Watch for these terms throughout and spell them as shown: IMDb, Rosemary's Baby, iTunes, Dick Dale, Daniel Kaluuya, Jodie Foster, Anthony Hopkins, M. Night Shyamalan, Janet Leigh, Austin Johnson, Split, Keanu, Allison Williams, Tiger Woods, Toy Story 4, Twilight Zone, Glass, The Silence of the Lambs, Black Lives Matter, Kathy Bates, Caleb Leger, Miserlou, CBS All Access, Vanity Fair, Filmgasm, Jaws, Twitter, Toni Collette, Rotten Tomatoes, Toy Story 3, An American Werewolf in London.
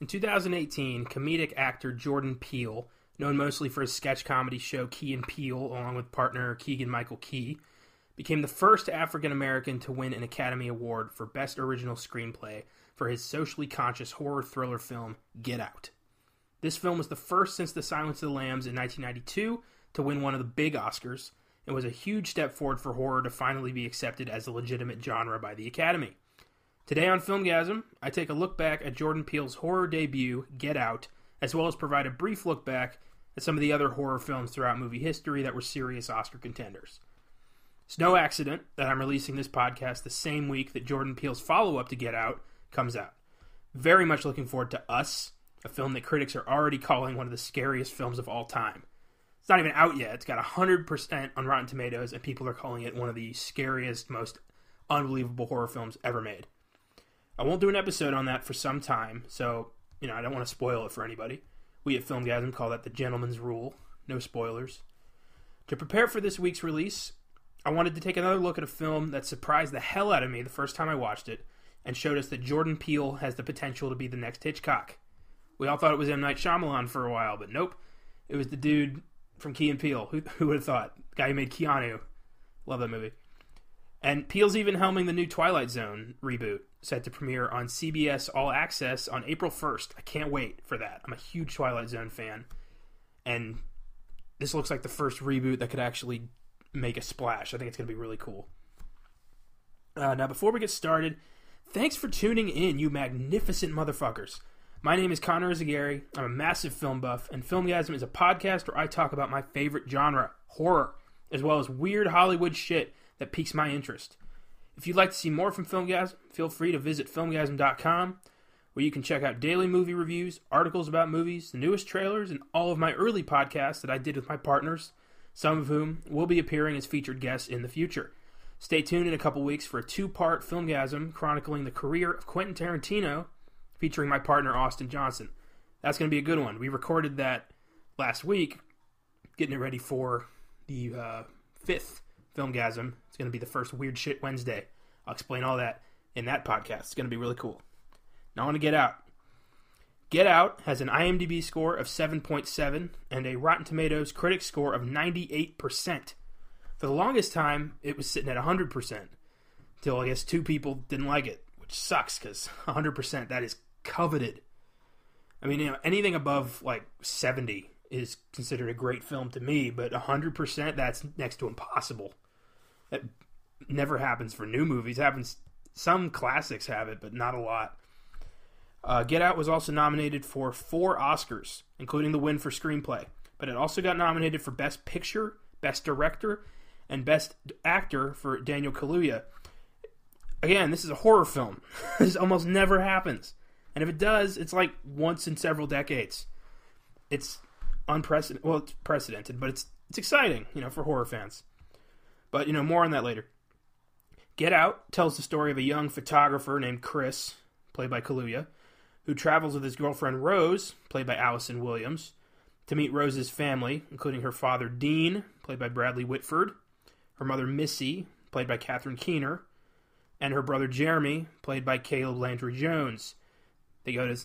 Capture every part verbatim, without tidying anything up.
In two thousand eighteen, comedic actor Jordan Peele, known mostly for his sketch comedy show Key and Peele, along with partner Keegan-Michael Key, became the first African-American to win an Academy Award for Best Original Screenplay for his socially conscious horror thriller film, Get Out. This film was the first since The Silence of the Lambs in nineteen ninety-two to win one of the big Oscars, and was a huge step forward for horror to finally be accepted as a legitimate genre by the Academy. Today on Filmgasm, I take a look back at Jordan Peele's horror debut, Get Out, as well as provide a brief look back at some of the other horror films throughout movie history that were serious Oscar contenders. It's no accident that I'm releasing this podcast the same week that Jordan Peele's follow-up to Get Out comes out. Very much looking forward to Us, a film that critics are already calling one of the scariest films of all time. It's not even out yet. It's got one hundred percent on Rotten Tomatoes, and people are calling it one of the scariest, most unbelievable horror films ever made. I won't do an episode on that for some time, so, you know, I don't want to spoil it for anybody. We at Filmgasm call that the gentleman's rule. No spoilers. To prepare for this week's release, I wanted to take another look at a film that surprised the hell out of me the first time I watched it, and showed us that Jordan Peele has the potential to be the next Hitchcock. We all thought it was M. Night Shyamalan for a while, but nope. It was the dude from Key and Peele. Who, who would have thought? The guy who made Keanu. Love that movie. And Peele's even helming the new Twilight Zone reboot, set to premiere on C B S All Access on April first. I can't wait for that. I'm a huge Twilight Zone fan. And this looks like the first reboot that could actually make a splash. I think it's going to be really cool. Uh, now, before we get started, thanks for tuning in, you magnificent motherfuckers. My name is Connor Eyzaguirre. I'm a massive film buff, and Filmgasm is a podcast where I talk about my favorite genre, horror, as well as weird Hollywood shit that piques my interest. If you'd like to see more from Filmgasm, feel free to visit filmgasm dot com, where you can check out daily movie reviews, articles about movies, the newest trailers, and all of my early podcasts that I did with my partners, some of whom will be appearing as featured guests in the future. Stay tuned in a couple weeks for a two-part Filmgasm chronicling the career of Quentin Tarantino, featuring my partner Austin Johnson. That's going to be a good one. We recorded that last week, getting it ready for the uh, fifth Filmgasm. It's going to be the first Weird Shit Wednesday. I'll explain all that in that podcast. It's going to be really cool. Now I want to Get Out. Get Out has an IMDb score of seven point seven and a Rotten Tomatoes critic score of ninety-eight percent. For the longest time, it was sitting at one hundred percent, until I guess two people didn't like it, which sucks, because one hundred percent, that is coveted. I mean, you know, anything above like seventy is considered a great film to me, but one hundred percent, that's next to impossible. That never happens for new movies. It happens, some classics have it, but not a lot. Uh, Get Out was also nominated for four Oscars, including the win for screenplay, but it also got nominated for Best Picture, Best Director, and Best Actor for Daniel Kaluuya. Again, this is a horror film. This almost never happens. And if it does, it's like once in several decades. It's unprecedented. Well, it's precedented, but it's it's exciting, you know, for horror fans. But, you know, more on that later. Get Out tells the story of a young photographer named Chris, played by Kaluuya, who travels with his girlfriend Rose, played by Allison Williams, to meet Rose's family, including her father Dean, played by Bradley Whitford, her mother Missy, played by Catherine Keener, and her brother Jeremy, played by Caleb Landry-Jones. They go to,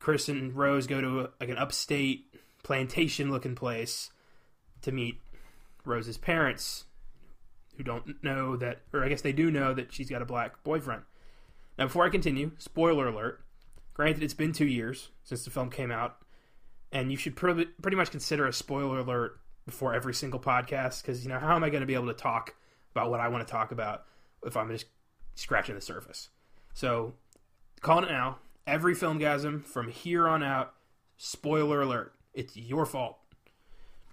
Chris and Rose go to a, like an upstate plantation-looking place to meet Rose's parents, who don't know that, or I guess they do know that she's got a black boyfriend. Now, before I continue, spoiler alert, granted it's been two years since the film came out, and you should pretty, pretty much consider a spoiler alert before every single podcast, because, you know, how am I going to be able to talk about what I want to talk about if I'm just scratching the surface? So, calling it now, every Filmgasm from here on out, spoiler alert. It's your fault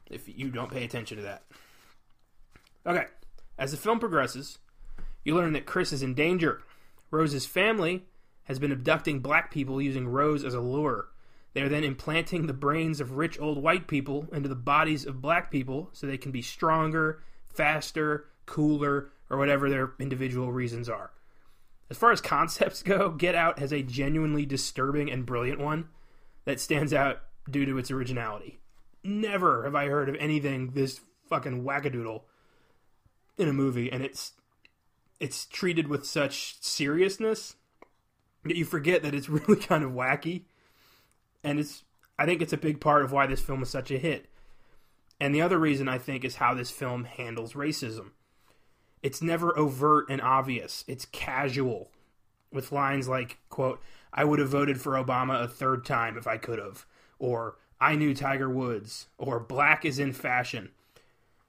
if you don't pay attention to that. Okay, as the film progresses, you learn that Chris is in danger. Rose's family has been abducting black people using Rose as a lure. They are then implanting the brains of rich old white people into the bodies of black people so they can be stronger, faster, cooler, or whatever their individual reasons are. As far as concepts go, Get Out has a genuinely disturbing and brilliant one that stands out due to its originality. Never have I heard of anything this fucking wackadoodle in a movie, and it's it's treated with such seriousness that you forget that it's really kind of wacky. And it's I think it's a big part of why this film is such a hit. And the other reason, I think, is how this film handles racism. It's never overt and obvious. It's casual, with lines like, quote, "I would have voted for Obama a third time if I could have," or "I knew Tiger Woods," or "Black is in fashion."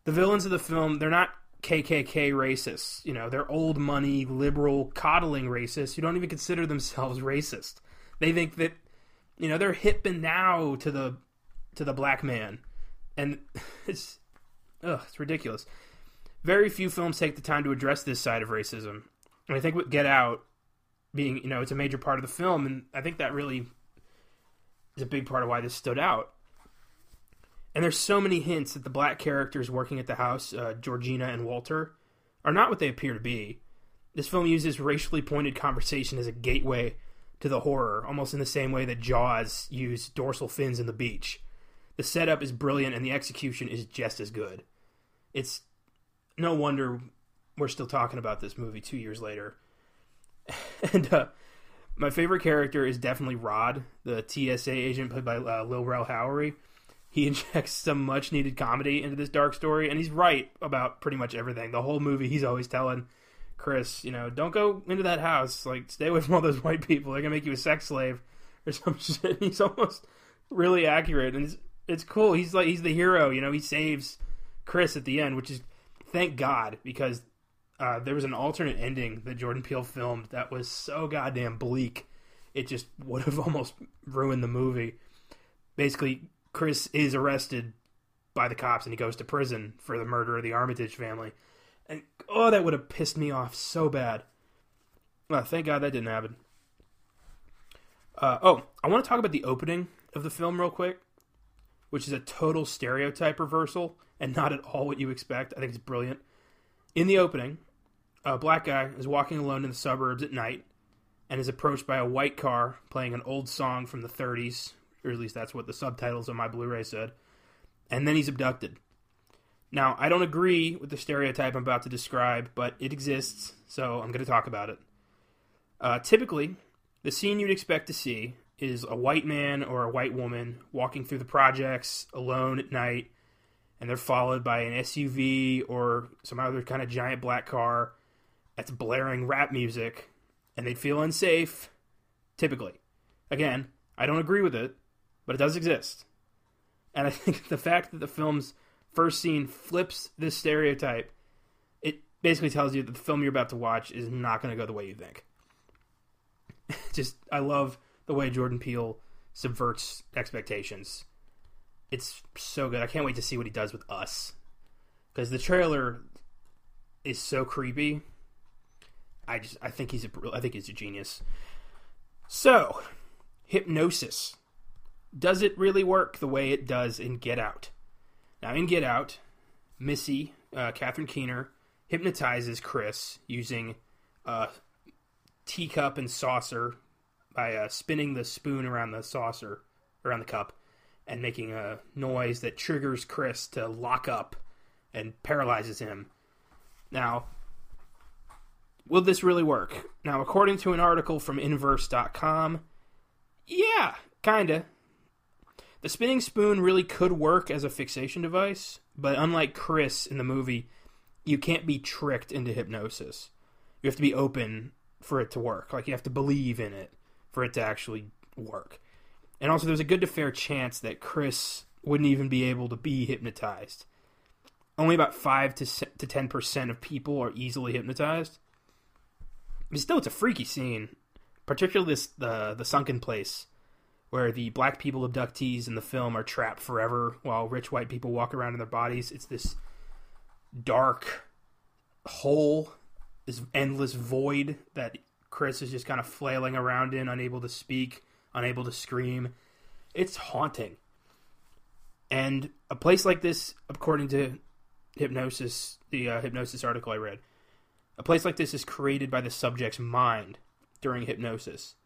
The villains of the film, they're not K K K racists. You know, they're old money, liberal, coddling racists who don't even consider themselves racist. They think that, you know, they're hip and now to the to the black man. And it's, ugh, it's ridiculous. Very few films take the time to address this side of racism. And I think with Get Out being, you know, it's a major part of the film, and I think that really is a big part of why this stood out. And there's so many hints that the black characters working at the house, uh, Georgina and Walter, are not what they appear to be. This film uses racially pointed conversation as a gateway to the horror, almost in the same way that Jaws used dorsal fins in The Beach. The setup is brilliant, and the execution is just as good. It's no wonder we're still talking about this movie two years later. And uh, my favorite character is definitely Rod, the T S A agent played by uh, Lil Rel Howery. He injects some much-needed comedy into this dark story, and he's right about pretty much everything. The whole movie, he's always telling Chris, you know, don't go into that house. Like, stay away from all those white people. They're going to make you a sex slave or some shit. He's almost really accurate, and it's, it's cool. He's like he's the hero, you know. He saves Chris at the end, which is, thank God, because uh, there was an alternate ending that Jordan Peele filmed that was so goddamn bleak. It just would have almost ruined the movie. Basically, Chris is arrested by the cops and he goes to prison for the murder of the Armitage family. And, oh, that would have pissed me off so bad. Well, thank God that didn't happen. Uh, oh, I want to talk about the opening of the film real quick, which is a total stereotype reversal and not at all what you expect. I think it's brilliant. In the opening, a black guy is walking alone in the suburbs at night and is approached by a white car playing an old song from the thirties, or at least that's what the subtitles on my Blu-ray said, and then he's abducted. Now, I don't agree with the stereotype I'm about to describe, but it exists, so I'm going to talk about it. Uh, typically, the scene you'd expect to see is a white man or a white woman walking through the projects alone at night, and they're followed by an S U V or some other kind of giant black car that's blaring rap music, and they'd feel unsafe, typically. Again, I don't agree with it, but it does exist. And I think the fact that the film's first scene flips this stereotype, it basically tells you that the film you're about to watch is not going to go the way you think. Just, I love the way Jordan Peele subverts expectations. It's so good. I can't wait to see what he does with Us, because the trailer is so creepy. I just, I think he's a, I think he's a genius. So, hypnosis. Does it really work the way it does in Get Out? Now, in Get Out, Missy, uh, Catherine Keener, hypnotizes Chris using a teacup and saucer, by uh, spinning the spoon around the saucer, around the cup, and making a noise that triggers Chris to lock up and paralyzes him. Now, will this really work? Now, according to an article from Inverse dot com, yeah, kinda. The spinning spoon really could work as a fixation device, but unlike Chris in the movie, you can't be tricked into hypnosis. You have to be open for it to work. Like, you have to believe in it for it to actually work. And also, there's a good to fair chance that Chris wouldn't even be able to be hypnotized. Only about five to ten percent of people are easily hypnotized. But still, it's a freaky scene, particularly this, the, the sunken place, where the black people abductees in the film are trapped forever while rich white people walk around in their bodies. It's this dark hole, this endless void that Chris is just kind of flailing around in, unable to speak, unable to scream. It's haunting. And a place like this, according to hypnosis, the uh, hypnosis article I read, a place like this is created by the subject's mind during hypnosis.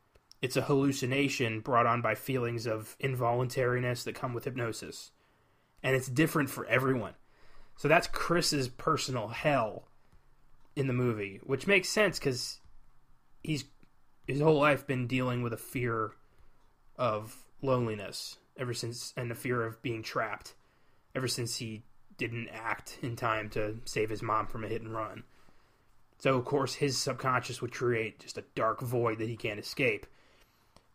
It's a hallucination brought on by feelings of involuntariness that come with hypnosis. And it's different for everyone. So that's Chris's personal hell in the movie, which makes sense because he's his whole life been dealing with a fear of loneliness ever since, and the fear of being trapped ever since he didn't act in time to save his mom from a hit and run. So, of course, his subconscious would create just a dark void that he can't escape,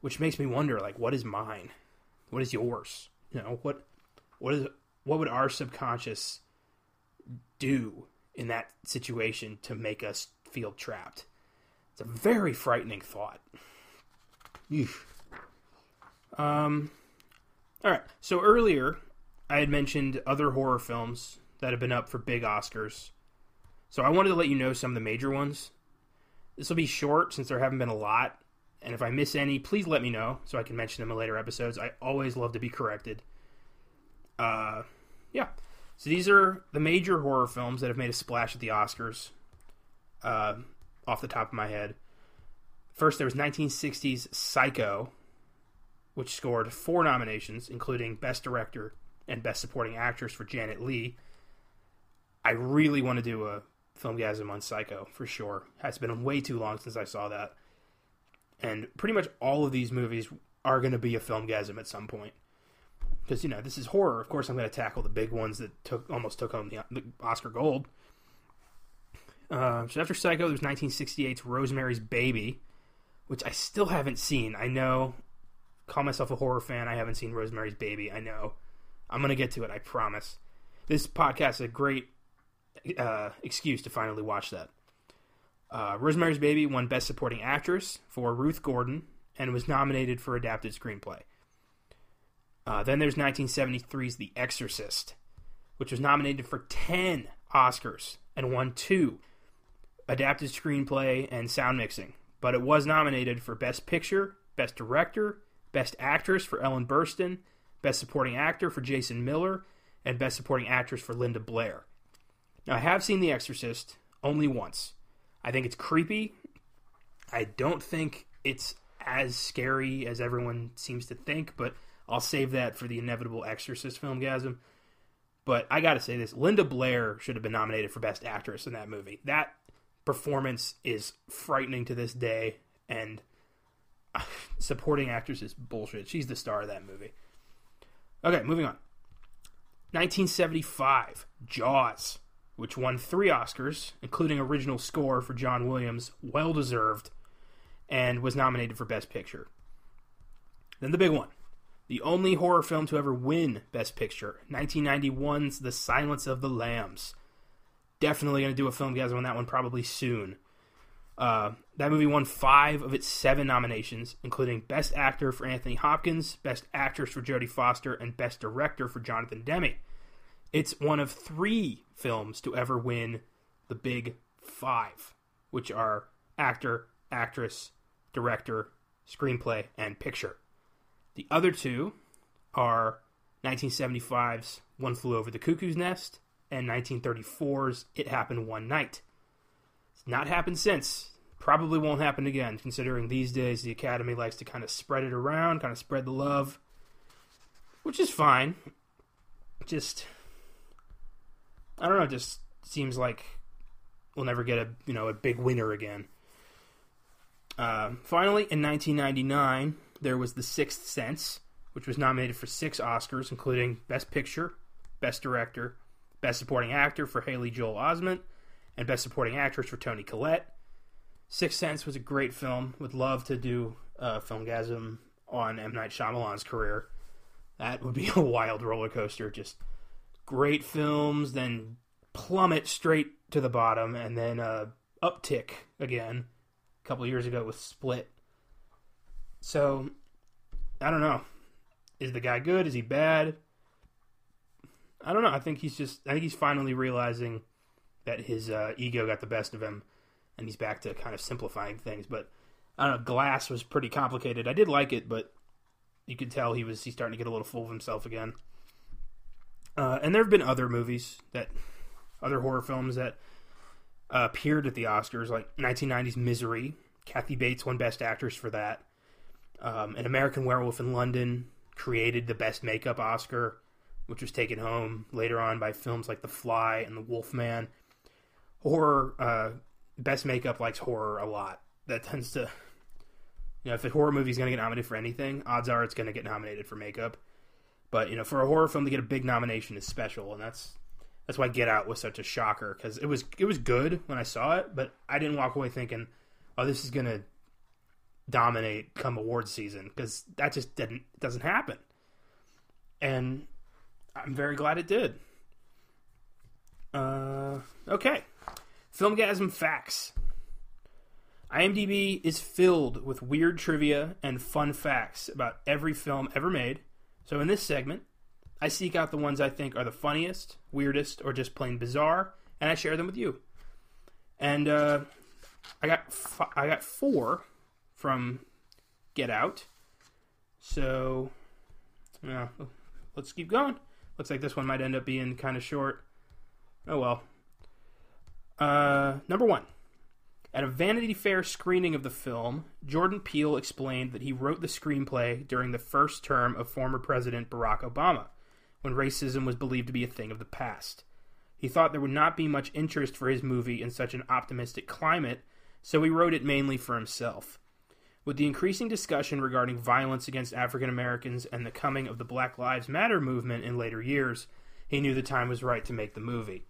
which makes me wonder, like, what is mine? What is yours? You know, what, what is, what would our subconscious do in that situation to make us feel trapped? It's a very frightening thought. Eesh. Um, all right. So earlier, I had mentioned other horror films that have been up for big Oscars. So I wanted to let you know some of the major ones. This will be short since there haven't been a lot. And if I miss any, please let me know so I can mention them in later episodes. I always love to be corrected. Uh, yeah. So these are the major horror films that have made a splash at the Oscars. Uh, off the top of my head. First, there was nineteen sixties Psycho, which scored four nominations, including Best Director and Best Supporting Actress for Janet Leigh. I really want to do a Filmgasm on Psycho, for sure. It's been way too long since I saw that. And pretty much all of these movies are going to be a Filmgasm at some point. Because, you know, this is horror. Of course, I'm going to tackle the big ones that took almost took home the, the Oscar gold. Uh, so after Psycho, there's nineteen sixty-eight's Rosemary's Baby, which I still haven't seen. I know. Call myself a horror fan. I haven't seen Rosemary's Baby. I know. I'm going to get to it. I promise. This podcast is a great uh, excuse to finally watch that. Uh, Rosemary's Baby won Best Supporting Actress for Ruth Gordon and was nominated for Adapted Screenplay. Uh, then there's nineteen seventy-three's The Exorcist, which was nominated for ten Oscars and won two, Adapted Screenplay and Sound Mixing. But it was nominated for Best Picture, Best Director, Best Actress for Ellen Burstyn, Best Supporting Actor for Jason Miller, and Best Supporting Actress for Linda Blair. Now, I have seen The Exorcist only once. I think it's creepy. I don't think it's as scary as everyone seems to think, but I'll save that for the inevitable Exorcist Filmgasm. But I gotta say this, Linda Blair should have been nominated for Best Actress in that movie. That performance is frightening to this day, and uh, supporting actress is bullshit. She's the star of that movie. Okay, moving on. nineteen seventy-five, Jaws, which won three Oscars, including original score for John Williams, well-deserved, and was nominated for Best Picture. Then the big one, the only horror film to ever win Best Picture, nineteen ninety-one's The Silence of the Lambs. Definitely going to do a Filmgasm on that one probably soon. Uh, that movie won five of its seven nominations, including Best Actor for Anthony Hopkins, Best Actress for Jodie Foster, and Best Director for Jonathan Demme. It's one of three films to ever win the big five, which are actor, actress, director, screenplay, and picture. The other two are nineteen seventy-five's One Flew Over the Cuckoo's Nest and nineteen thirty-four's It Happened One Night. It's not happened since. Probably won't happen again, considering these days the Academy likes to kind of spread it around, kind of spread the love, which is fine. Just... I don't know, it just seems like we'll never get a, you know, a big winner again. Uh, finally, in nineteen ninety-nine, there was The Sixth Sense, which was nominated for six Oscars, including Best Picture, Best Director, Best Supporting Actor for Haley Joel Osment, and Best Supporting Actress for Toni Collette. Sixth Sense was a great film. Would love to do a Filmgasm on M. Night Shyamalan's career. That would be a wild roller coaster, just... great films, then plummet straight to the bottom, and then uh, uptick again a couple years ago with Split. So, I don't know. Is the guy good? Is he bad? I don't know. I think he's just, I think he's finally realizing that his uh, ego got the best of him, and he's back to kind of simplifying things. But, I don't know, Glass was pretty complicated. I did like it, but you could tell he was, he's starting to get a little full of himself again. Uh, and there have been other movies that, other horror films that uh, appeared at the Oscars, like nineteen ninety's Misery. Kathy Bates won Best Actress for that. Um, An American Werewolf in London created the Best Makeup Oscar, which was taken home later on by films like The Fly and The Wolfman. Horror, uh, Best Makeup likes horror a lot. That tends to You know, if a horror movie is going to get nominated for anything, odds are it's going to get nominated for makeup. But, you know, for a horror film to get a big nomination is special, and that's that's why Get Out was such a shocker, because it was, it was good when I saw it, but I didn't walk away thinking, oh, this is going to dominate come awards season, because that just didn't doesn't happen. And I'm very glad it did. Uh, okay. Filmgasm facts. IMDb is filled with weird trivia and fun facts about every film ever made. So in this segment, I seek out the ones I think are the funniest, weirdest, or just plain bizarre, and I share them with you. And uh, I got f- I got four from Get Out. So yeah, let's keep going. Looks like this one might end up being kind of short. Oh well. Uh, number one. At a Vanity Fair screening of the film, Jordan Peele explained that he wrote the screenplay during the first term of former President Barack Obama, when racism was believed to be a thing of the past. He thought there would not be much interest for his movie in such an optimistic climate, so he wrote it mainly for himself. With the increasing discussion regarding violence against African Americans and the coming of the Black Lives Matter movement in later years, he knew the time was right to make the movie.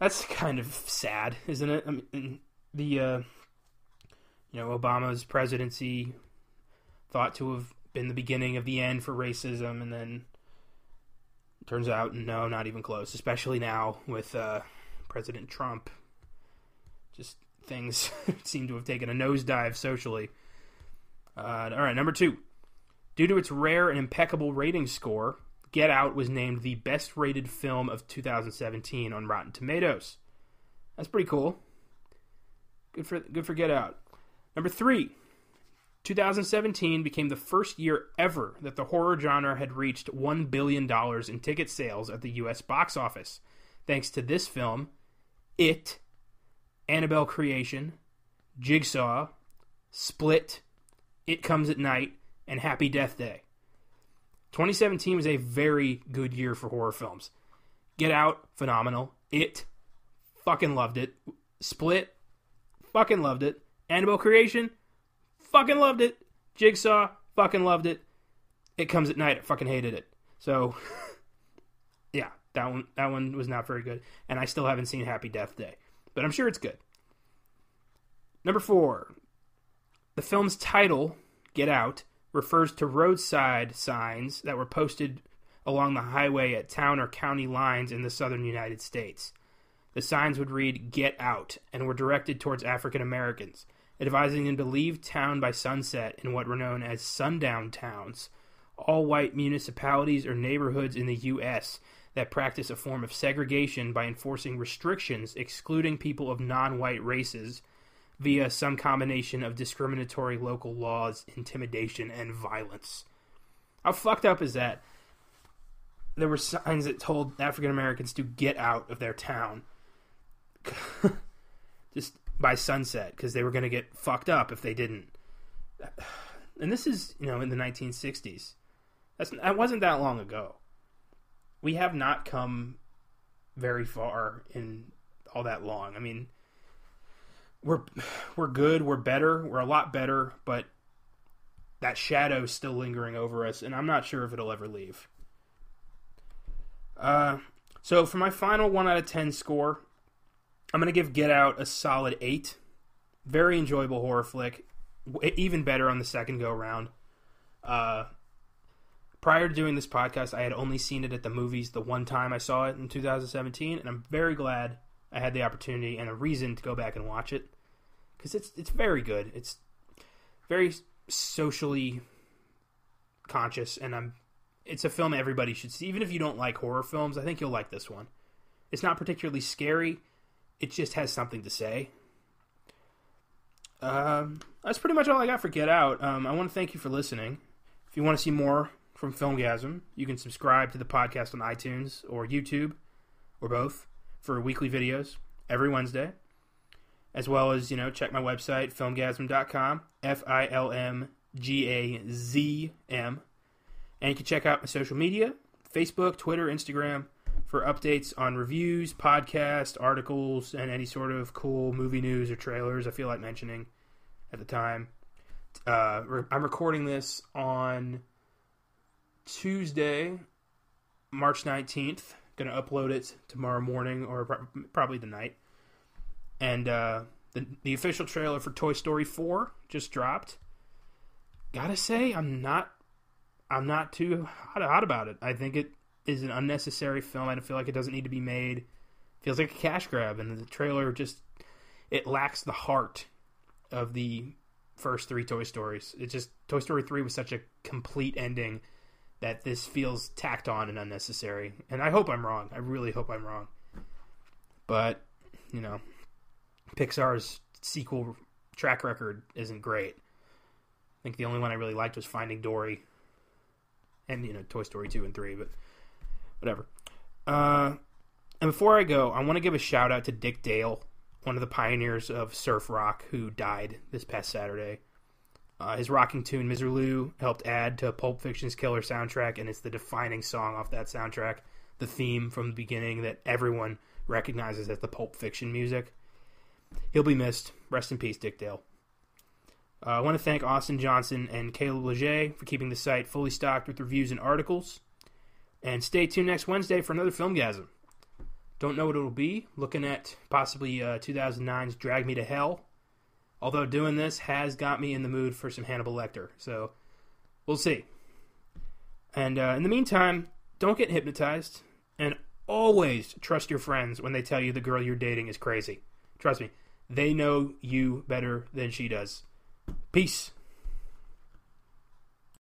That's kind of sad, isn't it? I mean, the, uh, you know, Obama's presidency thought to have been the beginning of the end for racism, and then turns out, no, not even close, especially now with uh, President Trump. Just things seem to have taken a nosedive socially. Uh, all right, number two. Due to its rare and impeccable rating score, Get Out was named the best-rated film of two thousand seventeen on Rotten Tomatoes. That's pretty cool. Good for good for Get Out. Number three, two thousand seventeen became the first year ever that the horror genre had reached one billion dollars in ticket sales at the U S box office, thanks to this film, It, Annabelle Creation, Jigsaw, Split, It Comes at Night, and Happy Death Day. twenty seventeen was a very good year for horror films. Get Out, phenomenal. It, fucking loved it. Split, fucking loved it. Annabelle Creation, fucking loved it. Jigsaw, fucking loved it. It Comes at Night, I fucking hated it. So, yeah, that one that one was not very good. And I still haven't seen Happy Death Day. But I'm sure it's good. Number four. The film's title, Get Out, refers to roadside signs that were posted along the highway at town or county lines in the southern United States. The signs would read, "Get Out," and were directed towards African Americans, advising them to leave town by sunset in what were known as sundown towns, all-white municipalities or neighborhoods in the U S that practice a form of segregation by enforcing restrictions excluding people of non-white races via some combination of discriminatory local laws, intimidation, and violence. How fucked up is that? There were signs that told African Americans to get out of their town just by sunset, because they were going to get fucked up if they didn't. And this is, you know, in the nineteen sixties. That's, that wasn't that long ago. We have not come very far in all that long. I mean, we're we're good, we're better, we're a lot better, but that shadow's still lingering over us, and I'm not sure if it'll ever leave. Uh, so for my final one out of ten score, I'm going to give Get Out a solid eight. Very enjoyable horror flick. Even better on the second go-round. Uh, prior to doing this podcast, I had only seen it at the movies the one time I saw it in two thousand seventeen, and I'm very glad I had the opportunity and a reason to go back and watch it, because it's, it's very good. It's very socially conscious, and I'm it's a film everybody should see. Even if you don't like horror films, I think you'll like this one. It's not particularly scary. It just has something to say. Um, that's pretty much all I got for Get Out. Um, I want to thank you for listening. If you want to see more from Filmgasm, you can subscribe to the podcast on iTunes or YouTube, or both, for weekly videos every Wednesday. As well as, you know, check my website, filmgasm dot com, F I L M G A Z M. And you can check out my social media, Facebook, Twitter, Instagram, for updates on reviews, podcasts, articles, and any sort of cool movie news or trailers I feel like mentioning at the time. Uh, re- I'm recording this on Tuesday, March nineteenth. Going to upload it tomorrow morning or pro- probably tonight. And uh, the, the official trailer for Toy Story four just dropped. Gotta say, I'm not I'm not too hot, hot about it. I think it is an unnecessary film. I feel like it doesn't need to be made. It feels like a cash grab. And the trailer just, it lacks the heart of the first three Toy Stories. It just, Toy Story three was such a complete ending that this feels tacked on and unnecessary. And I hope I'm wrong. I really hope I'm wrong. But, you know, Pixar's sequel track record isn't great. I think the only one I really liked was Finding Dory. And, you know, Toy Story two and three, but whatever. Uh, and before I go, I want to give a shout-out to Dick Dale, one of the pioneers of surf rock, who died this past Saturday. Uh, his rocking tune, Miserlou, helped add to Pulp Fiction's killer soundtrack, and it's the defining song off that soundtrack, the theme from the beginning that everyone recognizes as the Pulp Fiction music. He'll be missed. Rest in peace, Dick Dale. Uh, I want to thank Austin Johnson and Caleb Leger for keeping the site fully stocked with reviews and articles. And stay tuned next Wednesday for another Filmgasm. Don't know what it'll be. Looking at possibly uh, two thousand nine's Drag Me to Hell. Although doing this has got me in the mood for some Hannibal Lecter. So, we'll see. And uh, in the meantime, don't get hypnotized. And always trust your friends when they tell you the girl you're dating is crazy. Trust me, they know you better than she does. Peace.